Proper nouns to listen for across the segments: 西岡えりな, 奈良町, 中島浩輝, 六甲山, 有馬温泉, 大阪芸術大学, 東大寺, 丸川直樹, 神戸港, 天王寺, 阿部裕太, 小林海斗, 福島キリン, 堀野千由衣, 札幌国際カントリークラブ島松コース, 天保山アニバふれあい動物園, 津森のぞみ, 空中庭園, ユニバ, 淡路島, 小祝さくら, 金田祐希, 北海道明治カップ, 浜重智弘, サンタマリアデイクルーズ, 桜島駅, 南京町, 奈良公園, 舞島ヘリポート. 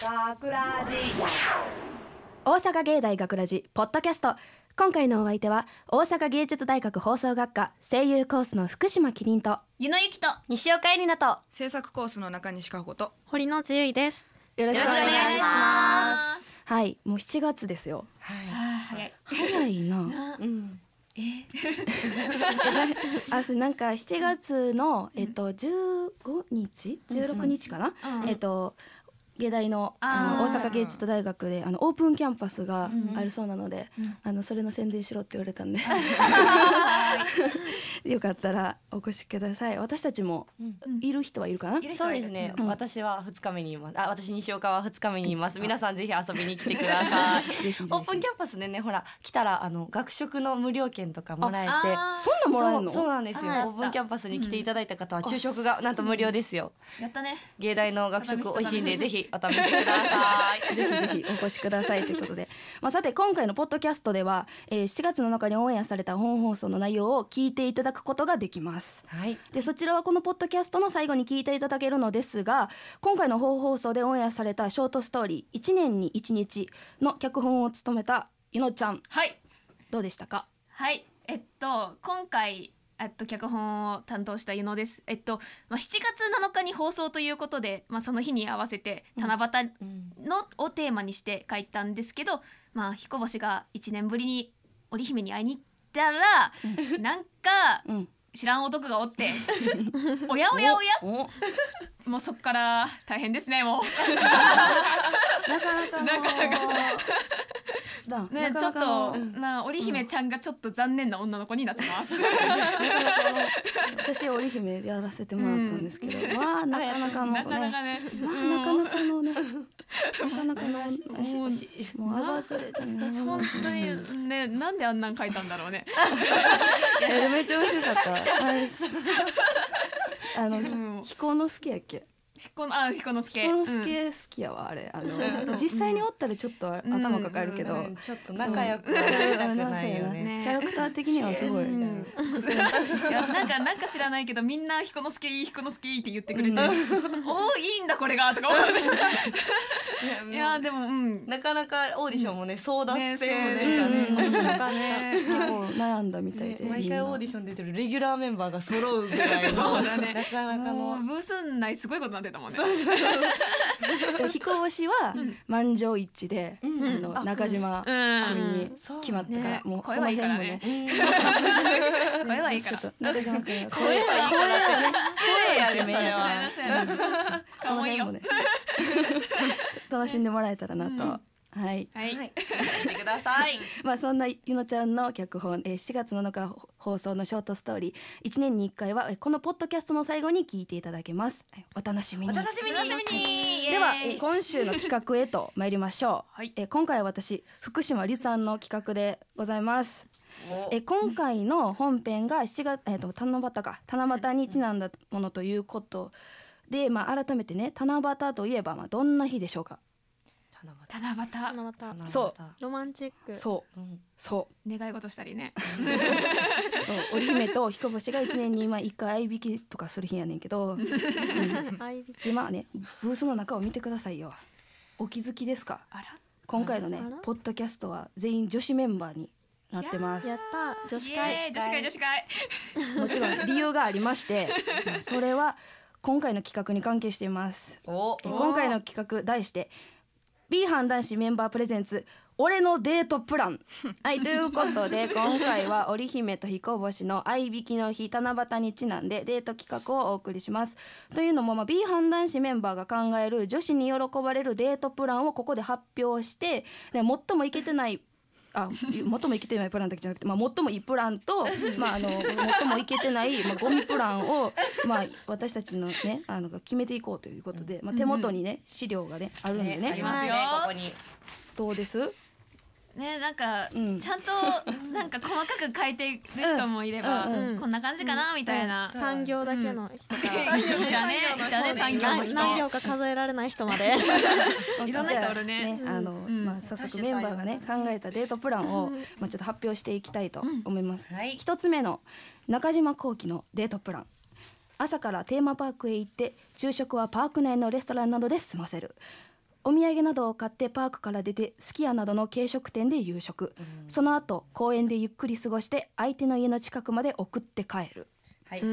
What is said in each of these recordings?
学ラジ大阪芸大学ラジポッドキャスト。今回のお相手は大阪芸術大学放送学科声優コースの福島キリンと湯野由紀と西岡えりなと制作コースの中西加穂と堀野千由衣です。よろしくお願いします。はい、もう7月ですよ。はい、早いな、うんなんか7月の、15日16日かな、芸大 の大阪芸術大学でオープンキャンパスがあるそうなので、それの宣伝しろって言われたんでよかったらお越しください。私たちもいる人はいるかな、そうですね、私は2日目にいます。私西岡は2日目にいます。皆さんぜひ遊びに来てくださいぜひぜひ。オープンキャンパスでね、ほら来たら学食の無料券とかもらえて、そんなもらえるの？そうなんですよ。オープンキャンパスに来ていただいた方は昼食がなんと無料ですよ。やったね。芸大の学食美味しいんでぜひお試しくださいぜひぜひお越しくださいということで、さて今回のポッドキャストでは、7月7日にオンエアされた本放送の内容を聞いていただくことができます、はい、でそちらはこのポッドキャストの最後に聞いていただけるのですが、今回の本放送でオンエアされたショートストーリー1年に1日の脚本を務めたゆのちゃん、はい、どうでしたか？はい、今回脚本を担当したゆのです。7月7日に放送ということで、その日に合わせて七夕のをテーマにして書いたんですけど、彦星が1年ぶりに織姫に会いに行ったら、なんか知らん男がおって、おやおやおや、もうそっから大変ですねもうなかなかね、ちょっと織姫ちゃんがちょっと残念な女の子になってます私織姫やらせてもらったんですけど、なかなかのね、なかなかのもうあばずれちゃんが本当にね、なんであんなん書いたんだろうねめっちゃ面白かった彦之助やっけ、彦之助好きやわ。あれ実際におったらちょっと頭抱えるけど、ちょっと仲良くないよね。キャラクター的にはすごい、なんか知らないけどみんな彦之助いいって言ってくれて、いいんだこれがとか思っていやでも、なかなかオーディションもね、争奪戦でしたね。結構悩んだみたいで、毎回オーディション出てるレギュラーメンバーが揃うぐらいのなかなかのブース内すごいことなんだもんね。彦星は満場一致で中島君に決まったから、もうその辺もね、声はいいから、中島君声やね、その辺もね楽しんでもらえたらなと。はい、見てくださいそんなゆのちゃんの脚本、7月7日放送のショートストーリー1年に1回はこのポッドキャストの最後に聞いていただけます。お楽しみに。では、今週の企画へと参りましょう、今回は私福島りさんの企画でございます。今回の本編が七夕にちなんだものということで、改めてね、七夕といえばどんな日でしょうか？七夕、そうロマンチック、そう願い事したりねそう、織姫と彦星が1年に1回合いびきとかする日やねんけど、でね、ブースの中を見てくださいよ。お気づきですか？今回のねポッドキャストは全員女子メンバーになってます。やった、女子会もちろん理由がありましてそれは今回の企画に関係しています。今回の企画題して、B班男子メンバープレゼンツ俺のデートプランはい、ということで今回は織姫と彦星の合いびきの日、七夕にちなんでデート企画をお送りします。というのも、B班男子メンバーが考える女子に喜ばれるデートプランをここで発表して、で最もイケてないプランだけじゃなくて、最もいいプランと、最もイケてない、ゴミプランを、私たちのね決めていこうということで、手元にね資料がねあるんでね、ありますよ、ここに。どうです？ね、なんか、ちゃんとなんか細かく書いてる人もいれば、こんな感じかなみたいな、産業だけの人から何行か数えられない人までいろんな人おるね。早速メンバーがね考えたデートプランをちょっと発表していきたいと思います。一つ目の中島浩輝のデートプラン。朝からテーマパークへ行って昼食はパーク内のレストランなどで済ませる。お土産などを買ってパークから出てすき家などの軽食店で夕食、その後公園でゆっくり過ごして相手の家の近くまで送って帰る。はい、先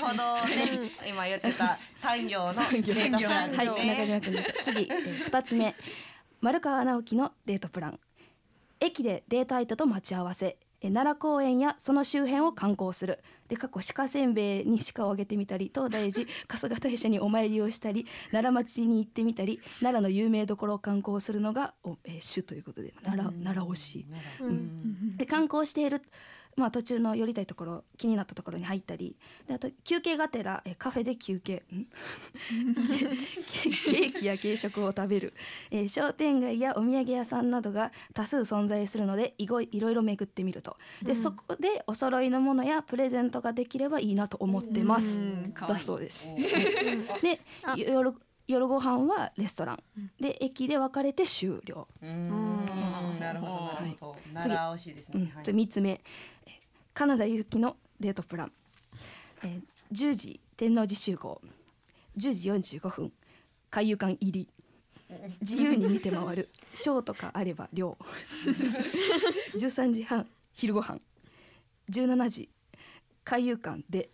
ほどね今言ってた産業の生活なんですね。はい、次2つ目、丸川直樹のデートプラン。駅でデート相手と待ち合わせ、奈良公園やその周辺を観光するで、過去鹿せんべいに鹿をあげてみたり、東大寺春日大社にお参りをしたり、奈良町に行ってみたり、奈良の有名どころを観光するのが主ということで、奈良推し、で観光している、まあ、途中の寄りたいところ、気になったところに入ったりで、あと休憩がてらカフェで休憩ケーキや軽食を食べる、商店街やお土産屋さんなどが多数存在するのでいろいろ巡ってみるとで、そこでお揃いのものやプレゼントができればいいなと思ってます、だそうですで夜ご飯はレストランで駅で別れて終了。なるほど、はい、奈良惜しいですね。3つ目、金田祐希のデートプラン。10時天王寺集合、10時45分海遊館入り、自由に見て回るショーとかあれば寮13時半昼ご飯、17時海遊館で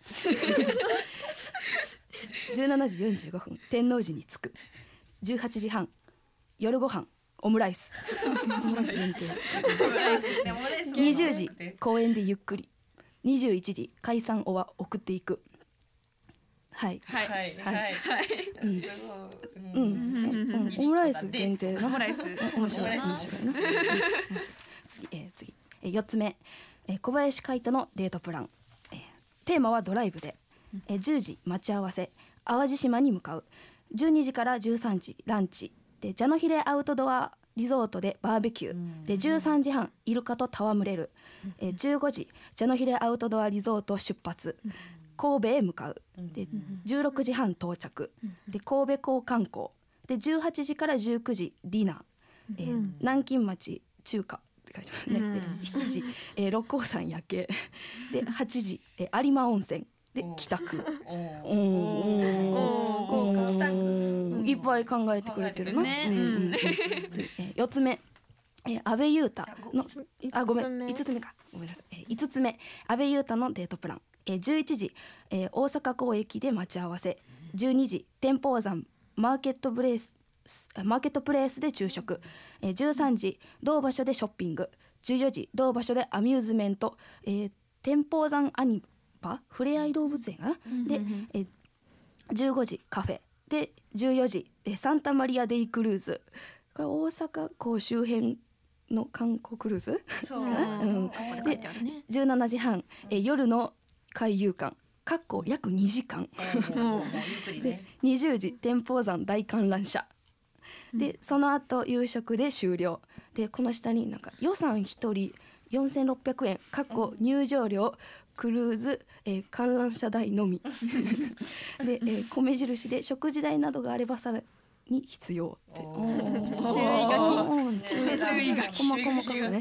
17時45分天王寺に着く、18時半夜ご飯オムライス20時公園でゆっくり、21時解散をは送っていく。はいはいはいはい、オムライス限定の面白いな。次4つ目、小林海斗のデートプラン。テーマはドライブで、10時待ち合わせ、淡路島に向かう、12時から13時ランチで、蛇のひれアウトドアリゾートでバーベキューで、13時半イルカと戯れる、15時蛇のひれアウトドアリゾート出発、神戸へ向かうで、16時半到着で、神戸港観光で、18時から19時ディナー、南京町中華って書いてますね。7時、六甲山夜景で、8時、有馬温泉で帰宅。いっぱい考えてくれてるな。4つ目、阿部裕太の5つ目、阿部裕太のデートプラン。11時、大阪港駅で待ち合わせ、12時天保山マーケットプレイスで昼食、13時同場所でショッピング、14時同場所でアミューズメント、天保山アニバふれあい動物園かな、で、15時カフェで、14時サンタマリアデイクルーズ、これ大阪港周辺の観光クルーズで、17時半夜の海遊館かっこ約2時間で、20時天保山大観覧車で、その後夕食で終了で、この下になんか予算1人4600円かっこ入場料クルーズ、観覧車代のみで、米印で食事代などがあればさらに必要って注意書き細かくね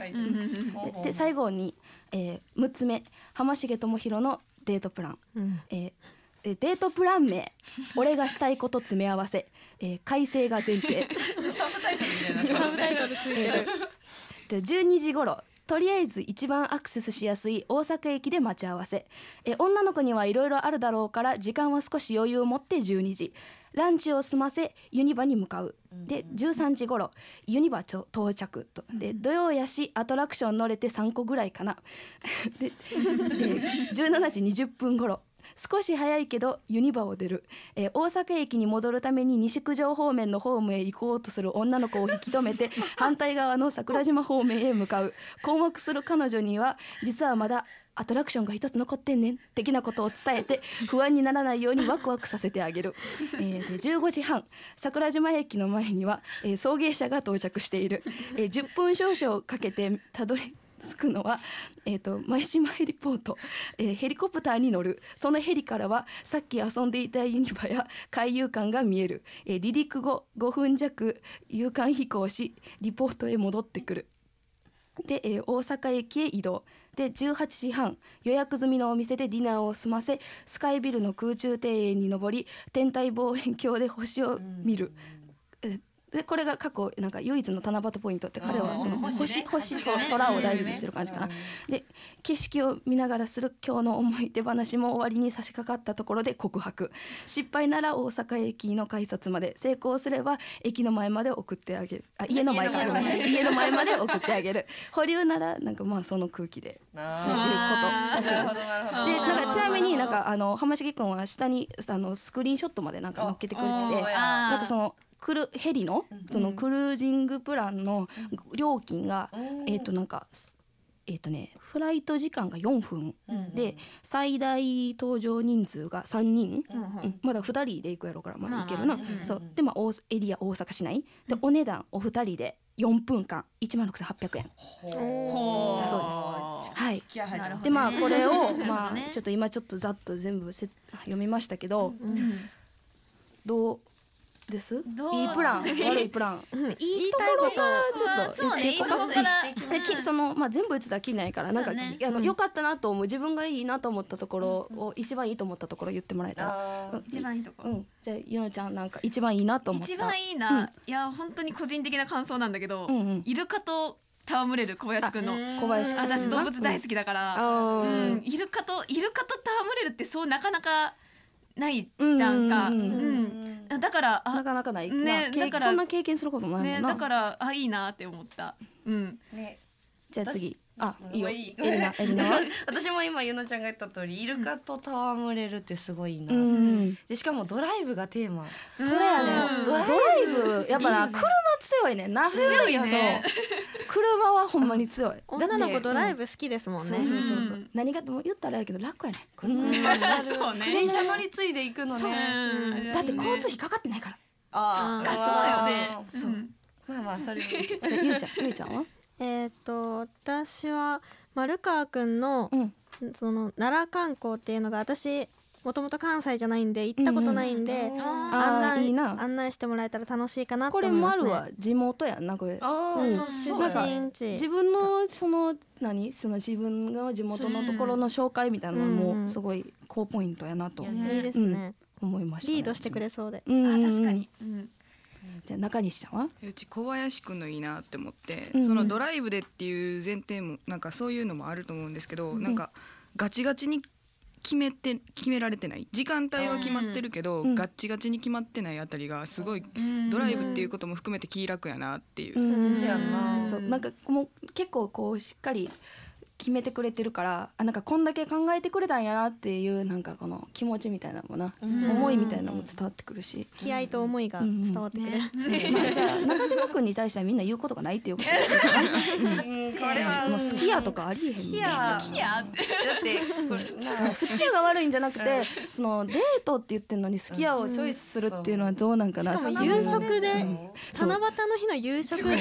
で、最後に、6つ目浜重智弘のデートプラン、デートプラン名俺がしたいこと詰め合わせ、改正が前提サブタイトルついてる12時頃とりあえず一番アクセスしやすい大阪駅で待ち合わせ、女の子にはいろいろあるだろうから時間は少し余裕を持って12時ランチを済ませユニバに向かうで、13時頃ユニバ到着とで、土曜やしアトラクション乗れて3個ぐらいかなで、17時20分頃少し早いけどユニバを出る、大阪駅に戻るために西九条方面のホームへ行こうとする女の子を引き止めて反対側の桜島方面へ向かう、困惑する彼女には実はまだアトラクションが一つ残ってんねん的なことを伝えて不安にならないようにワクワクさせてあげる、で15時半桜島駅の前には、送迎車が到着している、10分少々かけてたどり着くのは、舞島ヘリポート、ヘリコプターに乗る、そのヘリからはさっき遊んでいたユニバや海遊館が見える、離陸後5分弱有観飛行しリポートへ戻ってくるで、大阪駅へ移動で、18時半予約済みのお店でディナーを済ませスカイビルの空中庭園に登り天体望遠鏡で星を見る、でこれが過去なんか唯一の七夕ポイントって、彼はその星と空を大事にしてる感じかな。で景色を見ながらする今日の思い出話も終わりに差し掛かったところで告白、失敗なら大阪駅の改札まで、成功すれば駅の前まで送ってあげる、あ、家の前から家の前まで送ってあげる、保留ならなんかまあその空気でいうことらしいです。でなんかちなみになんかあの浜崎君は下にあのスクリーンショットまでなんか載っけてくれてて、なんかそのヘリ そのクルージングプランの料金が、なんかね、フライト時間が4分で最大搭乗人数が3人、まだ2人で行くやろうからまだ行けるな、そうで、まあ、エリア大阪市内でお値段お二人で4分間 16,800 円だそうです。はい、でまあこれを、まあ、ちょっと今ちょっとざっと全部読みましたけど、どうです？いいプラン悪いプラン言いたいことをちょっと言っていこうか。そのまあ全部言ってたらきりないから、なんかあの良かったなと思う、自分がいいなと思ったところを一番いいと思ったところ言ってもらえたら。一番いいところ。じゃあゆのちゃんなんか一番いいなと思った。一番いいな。いや本当に個人的な感想なんだけど、イルカと戯れる小林くんの、私動物大好きだから、イルカと戯れるってそうなかなかないじゃんか。だからなかなかない、ね、まあ、だからそんな経験することもないもんな、ね、だからあいいなって思った、ね、じゃあ次いいよエリナ私も今ゆのちゃんが言った通りイルカと戯れるってすごいいいな、でしかもドライブがテーマ。そうやね、ドライブやっぱな、車強いねんな。強いよね車はほんまに強い。女の子ドライブ好きですもんね。何かと言ったらやけど楽やねん、電車乗り継いで行くのね。だって交通費かかってないから。ああそうよね。まあまあそれゆうちゃんは私は丸川くんの、その奈良観光っていうのが、私もともと関西じゃないんで行ったことないんで、案内してもらえたら楽しいかなと思いますね。これ丸は地元やんなこれ。自分の自分が地元のところの紹介みたいなのもすごい高ポイントやなと思いましたね。リードしてくれそうで。あ確かに。じゃあ中西さんは？うち小林くんのいいなって思って、そのドライブでっていう前提もなんかそういうのもあると思うんですけど、なんかガチガチに決められてない、時間帯は決まってるけど、ガチガチに決まってないあたりがすごい、ドライブっていうことも含めて気楽やなっていう。そうなんかもう結構こうしっかり決めてくれてるから、なんかこんだけ考えてくれたんやなっていう、なんかこの気持ちみたいなのもな、思いみたいなのも伝わってくるし、気合と思いが伝わってくる。じゃあ中島くんに対してはみんな言うことがないっていうこともう好きやとかありえへん。好きやが悪いんじゃなくて、そのデートって言ってるのに好きやをチョイスするっていうのはどうなんかな。しかも夕食で、七夕の日の夕食で好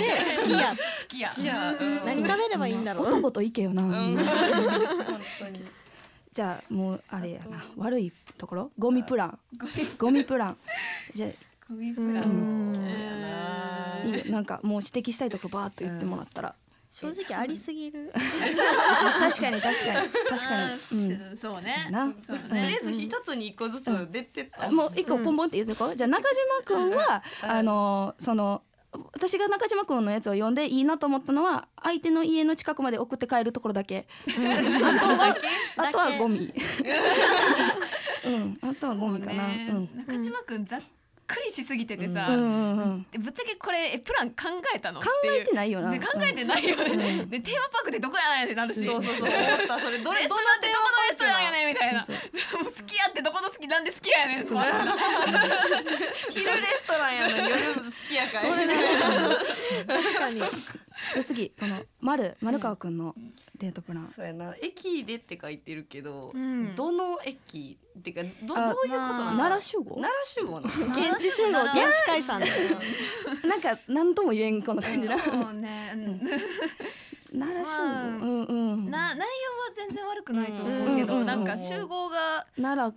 きや何食べればいいんだろう。男といけよな。じゃあもうあれやな、悪いところゴミプランじゃあなんかもう指摘したいところバーッと言ってもらったら。正直ありすぎる。確かに、そうね。とりあえず一つに一個ずつ出てった、もう一個ポンポンって言ってこう。じゃあ中島くんはその私が中島くんのやつを読んでいいなと思ったのは、相手の家の近くまで送って帰るところだけ。あとはゴミ。あとはゴミかな。中島くんざっくりしすぎててさ、ぶっちゃけこれプラン考えたの？考えてないよな。考えてないよね。でテーマパークでどこやねんってなるし。そう。それどれどんなテーマパーク？好きやねみたいな。好きやってどこの好きなんで好きやねん。昼レストランやのに夜好きやかい。確かに。次この丸川くんのデートプラン。そうやな、駅でって書いてるけど、どの駅ってかどういうことなの？奈良集合なの？現地解散。なんか何とも言えんこの感じな。そうね。奈良集合内容は全然悪くないと思うけど、なんか集合が奈良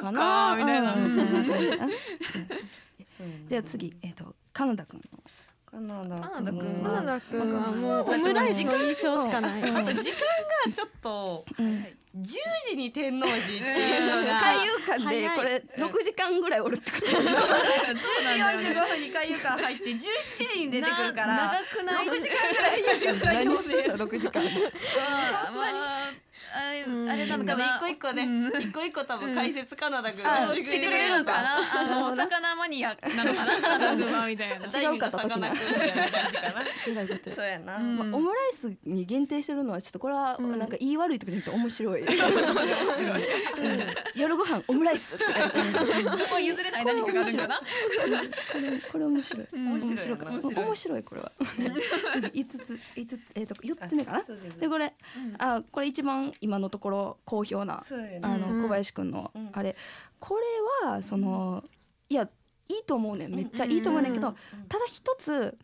かみたいな。じゃあ次カナダ君はオムライスの印象しかない。あと時間がちょっと10時に天王寺っていうのが海遊館でこれ6時間ぐらいおるってことでしょ。45分に海遊館入って17時に出てくるから長くない6時間ぐらいに何するの6時間あれなのかな、一個一個ね、一個一個多分解説カナダくんがしてくれるのかな、お魚マニアなのかなカナダくんはみたいな、違うかった時なそうやな、まあ、オムライスに限定してるのはちょっとこれはなんか言い悪いとかじゃなくて面白い、面白い夜ご飯オムライスそこ譲れない何かがあるんかなこれ面白い、面白かな、面白い、これは5つ、4つ目かな、でこれこれ一番今のところ好評な、ね、小林くんのあれ、これはそのいやいいと思うねん、めっちゃいいと思うねんけど、ただ一つ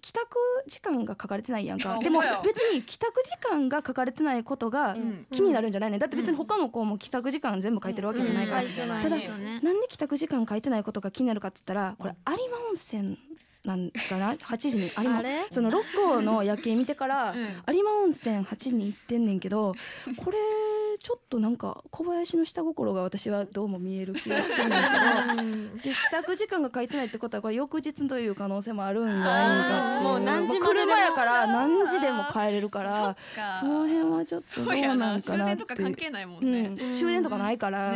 帰宅時間が書かれてないやんか。でも別に帰宅時間が書かれてないことが気になるんじゃないね、だって別に他の子も帰宅時間全部書いてるわけじゃないから、ただなんで帰宅時間書いてないことが気になるかって言ったら、これ有馬温泉なんかな8時にその六甲の夜景見てから有馬温泉8時に行ってんねんけど、これちょっとなんか小林の下心が私はどうも見える気がするんだけどで帰宅時間が書いてないってことはこれ翌日という可能性もあるんじゃないのかっていう、車やから何時でも帰れるから、その辺はちょっとどうなんかなって、終電とか関係ないもんね、終電とかないから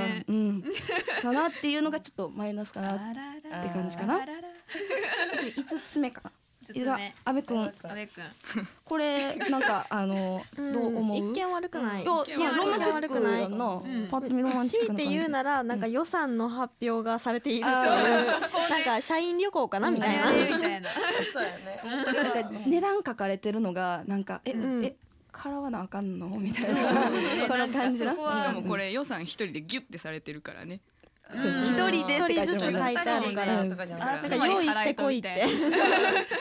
かなっていうのがちょっとマイナスかなって感じかな。5つ目かな、阿部くん、これなんかどう思う？一見悪くない。ロマンチックのパッと見ロマンチックな感じ。強いて言うならなんか予算の発表がされているとなんか社員旅行かなみたいな。値段書かれてるのがなんかからはなあかんのみたいなこの感じな。しかもこれ予算一人でギュッてされてるからね。1人で1人ずつ書いてあるから用意してこいって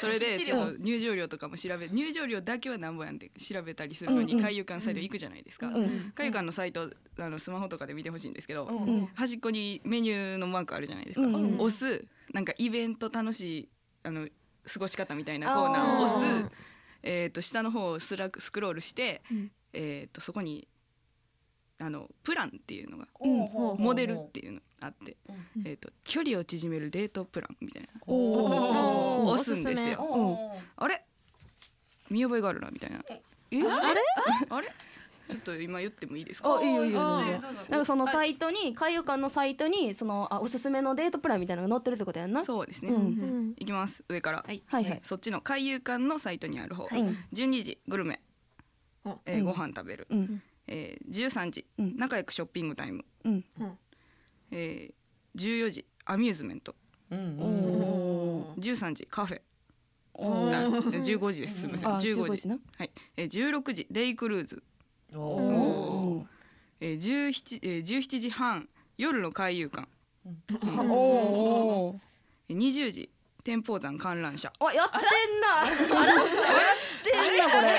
それでちょっと入場料とかも調べ、入場料だけはなんぼやんって調べたりするのに海遊館サイト行くじゃないですか。海遊館のサイトスマホとかで見てほしいんですけど、端っこにメニューのマークあるじゃないですか、押すなんかイベント楽しい過ごし方みたいなコーナーを押す、下の方をスクロールしてそこにプランっていうのが、モデルっていうのがあって、距離を縮めるデートプランみたいな押すんですよ。あれ見覚えがあるなみたいな、あれちょっと今言ってもいいですか？なんかそのサイトに海遊館のサイトにおすすめのデートプランみたいなのが載ってるってことやんな。そうですね、いきます、上から、そっちの海遊館のサイトにある方、12時グルメ、ご飯食べる、13時仲良くショッピングタイム、14時アミューズメント、13時カフェ、15時です、すみません15時、16時デイクルーズ、17時半夜の海遊館、20時天保山観覧車。やってんな。これだから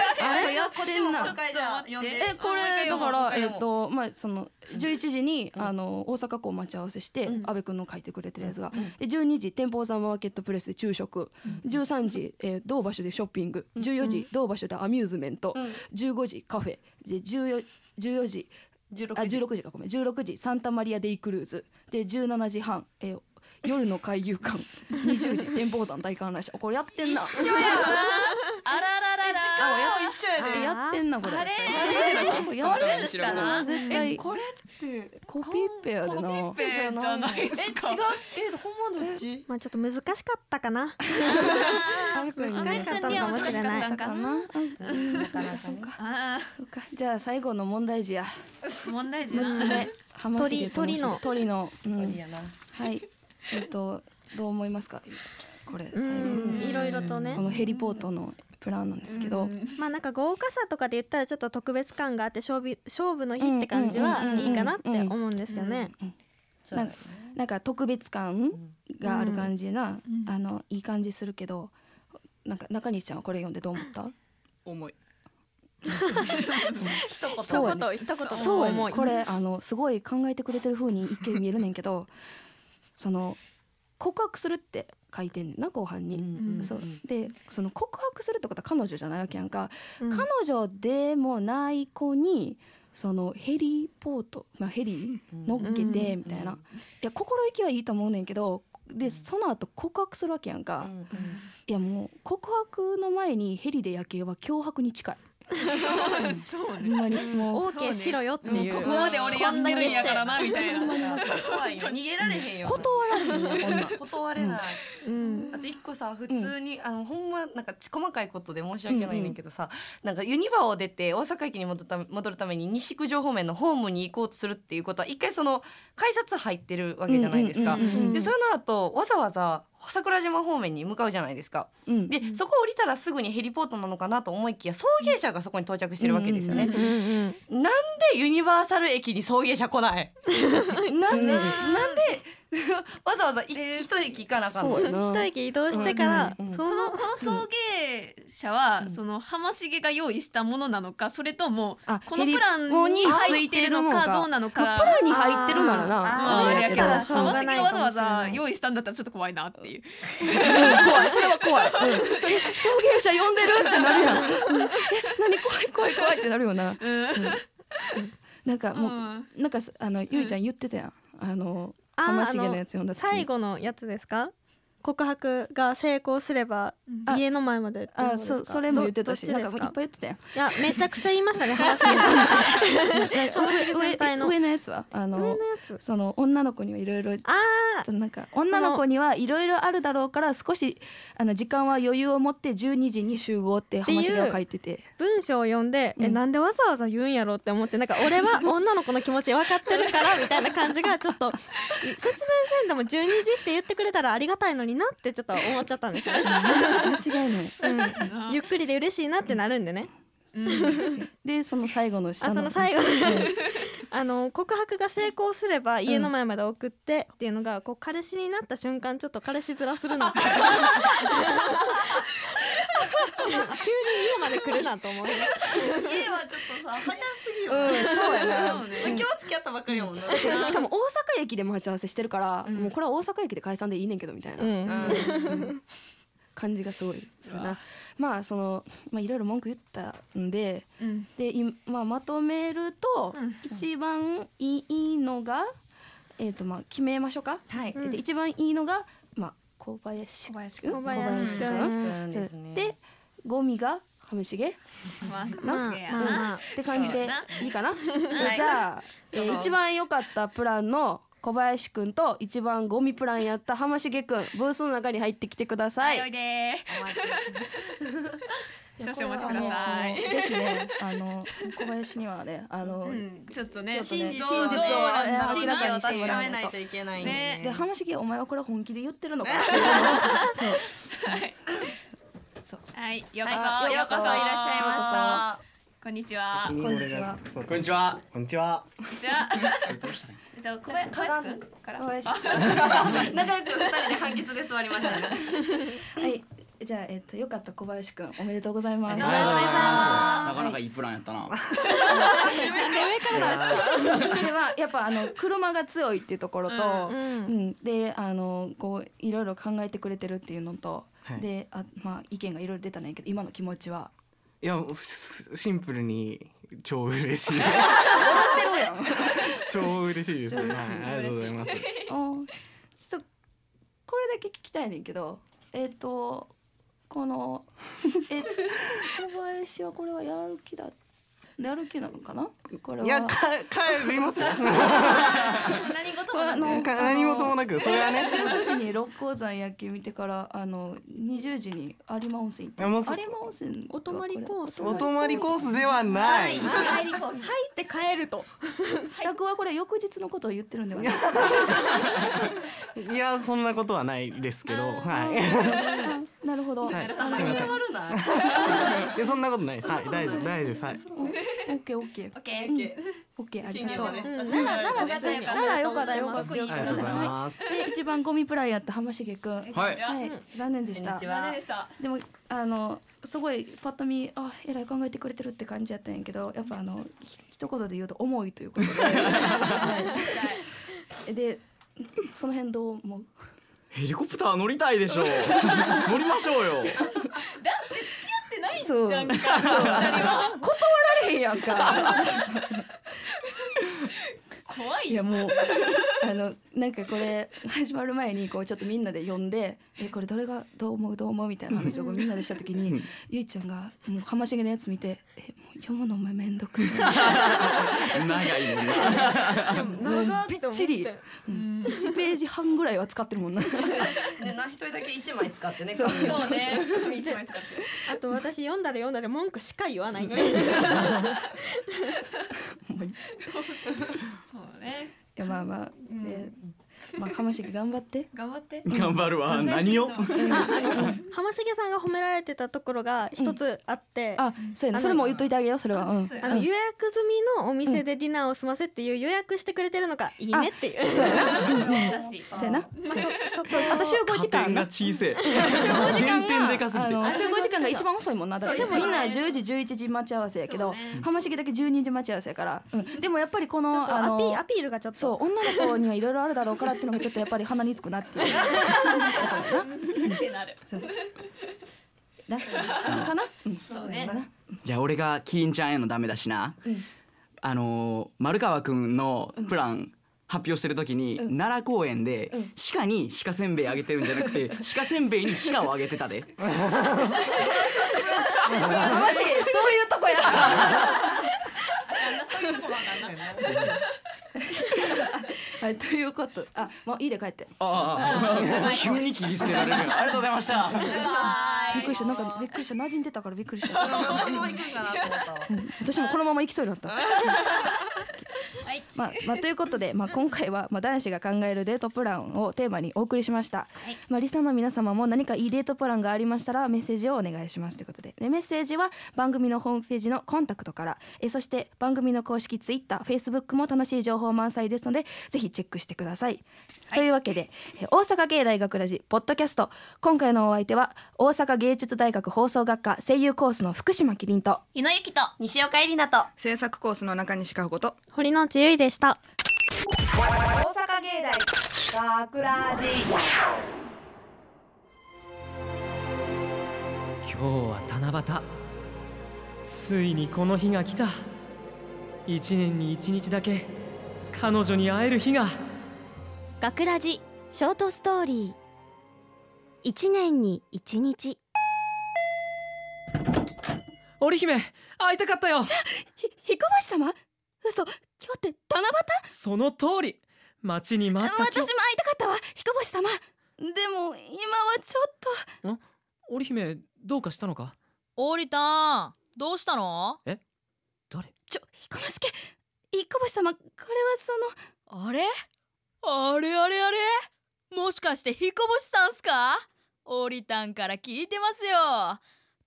11時に大阪港待ち合わせして阿部くんの書いてくれてるやつが、12時天保山マーケットプレスで昼食、13時同場所でショッピング、14時同場所でアミューズメント、15時カフェ、16時サンタマリアデイクルーズで、17時半夜の海遊館、20時天保山大観覧車。これやってんな、一緒やなあらららら、時間は一緒やで、やってんなこれ、あれしたな絶対。これってコピペやでな、コピペじゃないですか？違う、ほんまどっち？まあちょっと難しかったかな、難しかったのかもしれないかな。そうか、じゃあ最後の問題児や、問題児な鳥の、はい、どう思いますか？これいろいろとね、このヘリポートのプランなんですけど、まあなんか豪華さとかで言ったらちょっと特別感があって、勝負の日って感じはいいかなって思うんですよね。なんか特別感がある感じな、いい感じするけど、なんか中西ちゃんはこれ読んでどう思った？重い一言そうやね。これすごい考えてくれてる風に一見見えるねんけど、告白するって書いてんねんな後半に。そうで、その告白するってことは彼女じゃないわけやんか、彼女でもない子にそのヘリポート、ヘリ乗っけてみたいな。いや心意気はいいと思うねんけど、でその後告白するわけやんか、うんうん、いやもう告白の前にヘリで夜景は脅迫に近いそうね、OK しろよっていう、ここまで俺やってるんやからなみたいな怖いよ、逃げられへんよ、断られへんよ断れない、うん、あと一個さ普通に、うん、ほんまなんか細かいことで申し訳ないねんけどさ、うん、なんかユニバを出て大阪駅に戻るために西九条方面のホームに行こうとするっていうことは一回その改札入ってるわけじゃないですか、でその後わざわざ桜島方面に向かうじゃないですか、うん、でそこ降りたらすぐにヘリポートなのかなと思いきや送迎車がそこに到着してるわけですよね、うんうんうん、なんでユニバーサル駅に送迎車来ないなんでわざわざ一駅行かなあかんの、一駅移動してから、うんうん、この送迎車は、うん、その浜重が用意したものなのか、それともこのプランについてるのかどうなのか、プランに入ってるならな、それやけど浜重がわざわざ用意したんだったらちょっと怖いなっていう、うん、怖い、それは怖い、うん、送迎車呼んでるってなるやん何怖い怖い怖いってなるよな、うんうん、なんかもう、うん、なんかゆいちゃん言ってたやん、浜重のやつ読んだ時、最後のやつですか、告白が成功すれば家の前までっていうのですか、それも言ってたし、なんかもういっぱい言ってたよ。いやめちゃくちゃ言いましたね浜重さんの上のやつは上のやつ、その女の子にはいろいろ、なんか女の子にはいろいろあるだろうから少し時間は余裕を持って12時に集合って浜重が書いてて、文章を読んで、なんでわざわざ言うんやろって思って、なんか俺は女の子の気持ち分かってるからみたいな感じがちょっと説明せんでも12時って言ってくれたらありがたいのになってちょっと思っちゃったんですよ間違いない、うん、ゆっくりで嬉しいなってなるんでね、うん、でその最後の下のその最後の告白が成功すれば家の前まで送ってっていうのが、こう彼氏になった瞬間ちょっと彼氏面するなって急に家まで来るなと思う家はちょっとさ早すぎよ、ね、そうやな、ね、今日付き合ったばっかりやもんな、しかも大阪駅で待ち合わせしてるから、もうこれは大阪駅で解散でいいねんけどみたいな、感じがすごいですな。まあいろいろ文句言ったんで、でまとめると、一番いいのが、決めましょうか、はい、で一番いいのが、小林君ですね。でゴミが浜重、って感じでいいかなじゃあ、一番良かったプランの小林くんと一番ゴミプランやった浜重くん、ブースの中に入ってきてください。はい、おいで少々お待ちください。ぜひね、小林にはね、ちょっとね、真実を明らかにしてもらわないといけないね。で、浜重お前はこれ本気で言ってるのか。そう。はい、ようこそいらっしゃいました。こんにちは。こんにちは。小林くんから仲良く2人で半月で座りましたねはい、じゃあ、よかった小林くん、おめでとうございます。なかなかいいプランやったな夢からだで、まあ、やっぱ車が強いっていうところと、でこういろいろ考えてくれてるっていうのと、で意見がいろいろ出たんやけど、今の気持ちは？いや、シンプルに超嬉しい超嬉しいですね。ありがとうございます。ちょっとこれだけ聞きたいねんけど、この小林はこれはやる気なのかな？これは。いや、帰りますよ。何事もなく、それはね。19時に六甲山夜景見てから、20時に有馬温泉行って。有馬温泉お泊まりコース。お泊まりコースではない。入って帰ると。帰宅はこれ翌日のことを言ってるんではないですか？いや、そんなことはないですけど、はい。なるほど。すみません。いや、そんなことないです。はい、大丈夫、はい。オッケー、ありがとう。ならよかった。で、一番ゴミプライやった浜重くん、残念でした。でもすごいパッと見えらい考えてくれてるって感じやったんやけど、やっぱ一言で言うと重いということで、その辺どう思う？ヘリコプター乗りたいでしょう。乗りましょうよ。だって付き合ってないじゃんか。断られへんやんか。怖いよ。いやもうなんかこれ始まる前にこうちょっとみんなで呼んでこれどれがどう思うみたいな話をみんなでした時にゆいちゃんがもう浜茂のやつ見てもう読むのもめんどくさい長いもんなびっちり1ページ半ぐらいは使ってるもんな一人だけ1枚使ってね。そうね1枚使って。あと私読んだら文句しか言わないってそうね。いやまあまあ、うん、ね、まあ浜茂頑張って頑張るわ。何を浜茂さんが褒められてたところが一つあって、うん、あ、そうやな、それも言っといてあげよう。それは、うん、予約済みのお店でディナーを済ませっていう予約してくれてるのがいいねっていう。そうやなそうやな。あと集合時間が小さい集合時間が一番遅いもんな。だからみんな10時11時待ち合わせやけど、ね、浜茂だけ12時待ち合わせやから、うん、でもやっぱりこのアピールがちょっとそう女の子にはいろいろあるだろうからっていうのがちょっとやっぱり鼻につくなっていうってなるだかな、うん、そうね。じゃあ俺がキリンちゃんへのダメだしな、うん、丸川くんのプラン、うん発表してる時に、うん、奈良公園で、うん、鹿に鹿せんべいあげてるんじゃなくて鹿せんべいに鹿をあげてたでマジそういうとこやそういうとこも分かんないはい、ということ。あ、もういいで帰って。あ急に切り捨てられる。ありがとうございました。びっくりした。なんかびっくりした。馴染んでたからびっくりした私もこのまま行きそうになったまあ、ということで、まあ、今回は、まあ、男子が考えるデートプランをテーマにお送りしました、はい。まあ、リスナーの皆様も何かいいデートプランがありましたらメッセージをお願いしますということで、メッセージは番組のホームページのコンタクトからそして番組の公式ツイッター、フェイスブックも楽しい情報満載ですのでぜひチェックしてください、はい。というわけで大阪芸大学ラジポッドキャスト、今回のお相手は大阪芸術大学放送学科声優コースの福島キリンと湯野由紀と西岡えりなと制作コースの中西香穂と堀之内ゆいでした。大阪芸大学ラジ、今日は七夕、ついにこの日が来た。一年に一日だけ彼女に会える日が。学ラジショートストーリー、1年に1日。織姫、会いたかったよ。彦星様、嘘、今日って七夕？その通り、待ちに待った。私も会いたかったわ、彦星様。でも今はちょっと。ん？織姫、どうかしたのか？織田、どうしたの？え？誰？彦之助、彦星様、これはそのあれ、もしかして彦星さんすか？オリタンから聞いてますよ。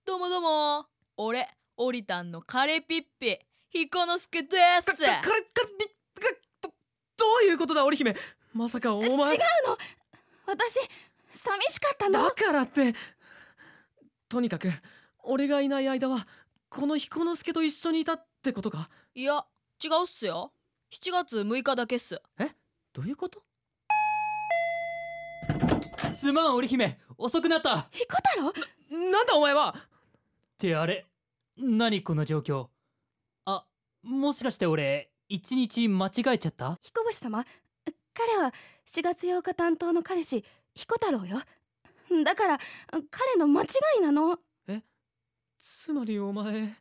どうも、俺オリタンのカレピッピ彦之助です。どういうことだ織姫、まさかお前。違うの、私寂しかったの。だからってとにかく俺がいない間はこの彦之助と一緒にいたってことか。いや違うっすよ、7月6日だけっす。え、どういうこと？すまん織姫、遅くなった。彦太郎？ なんだお前はってあれ、何この状況。あ、もしかして俺一日間違えちゃった？彦星様、彼は7月8日担当の彼氏彦太郎よ。だから彼の間違いなの。え、つまりお前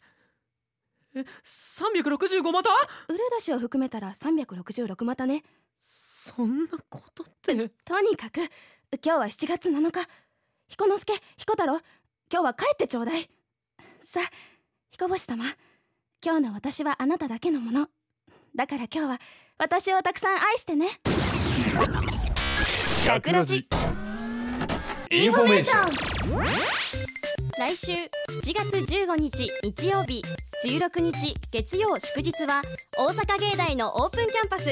365股？うる年を含めたら366股ね。そんなことって。とにかく今日は7月7日、彦之助、彦太郎、今日は帰ってちょうだい。さあ彦星様、今日の私はあなただけのものだから、今日は私をたくさん愛してね。学ラジインフォメーション。来週7月15日日曜日、16日月曜祝日は大阪芸大のオープンキャンパス。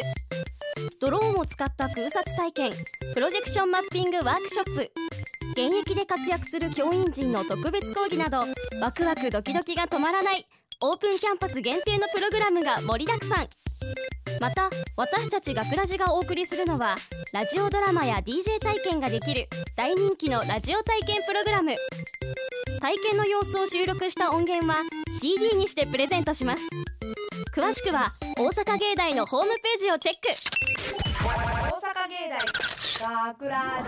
ドローンを使った空撮体験、プロジェクションマッピングワークショップ、現役で活躍する教員陣の特別講義などワクワクドキドキが止まらないオープンキャンパス限定のプログラムが盛りだくさん。また私たち学ラジがお送りするのはラジオドラマや DJ 体験ができる大人気のラジオ体験プログラム。体験の様子を収録した音源は CD にしてプレゼントします。詳しくは大阪芸大のホームページをチェック。大阪芸大学ラ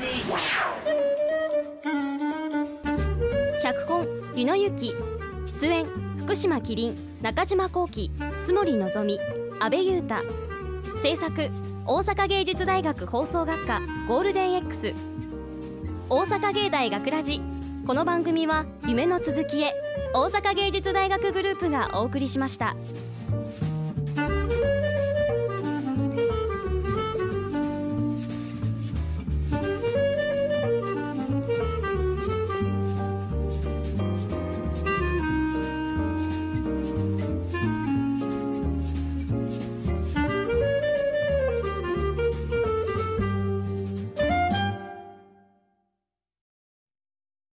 ジ。脚本湯野由紀、出演福島キリン、中島浩輝、津森のぞみ、阿部裕太、制作大阪芸術大学放送学科ゴールデン X。 大阪芸大学ラジ、この番組は夢の続きへ、大阪芸術大学グループがお送りしました。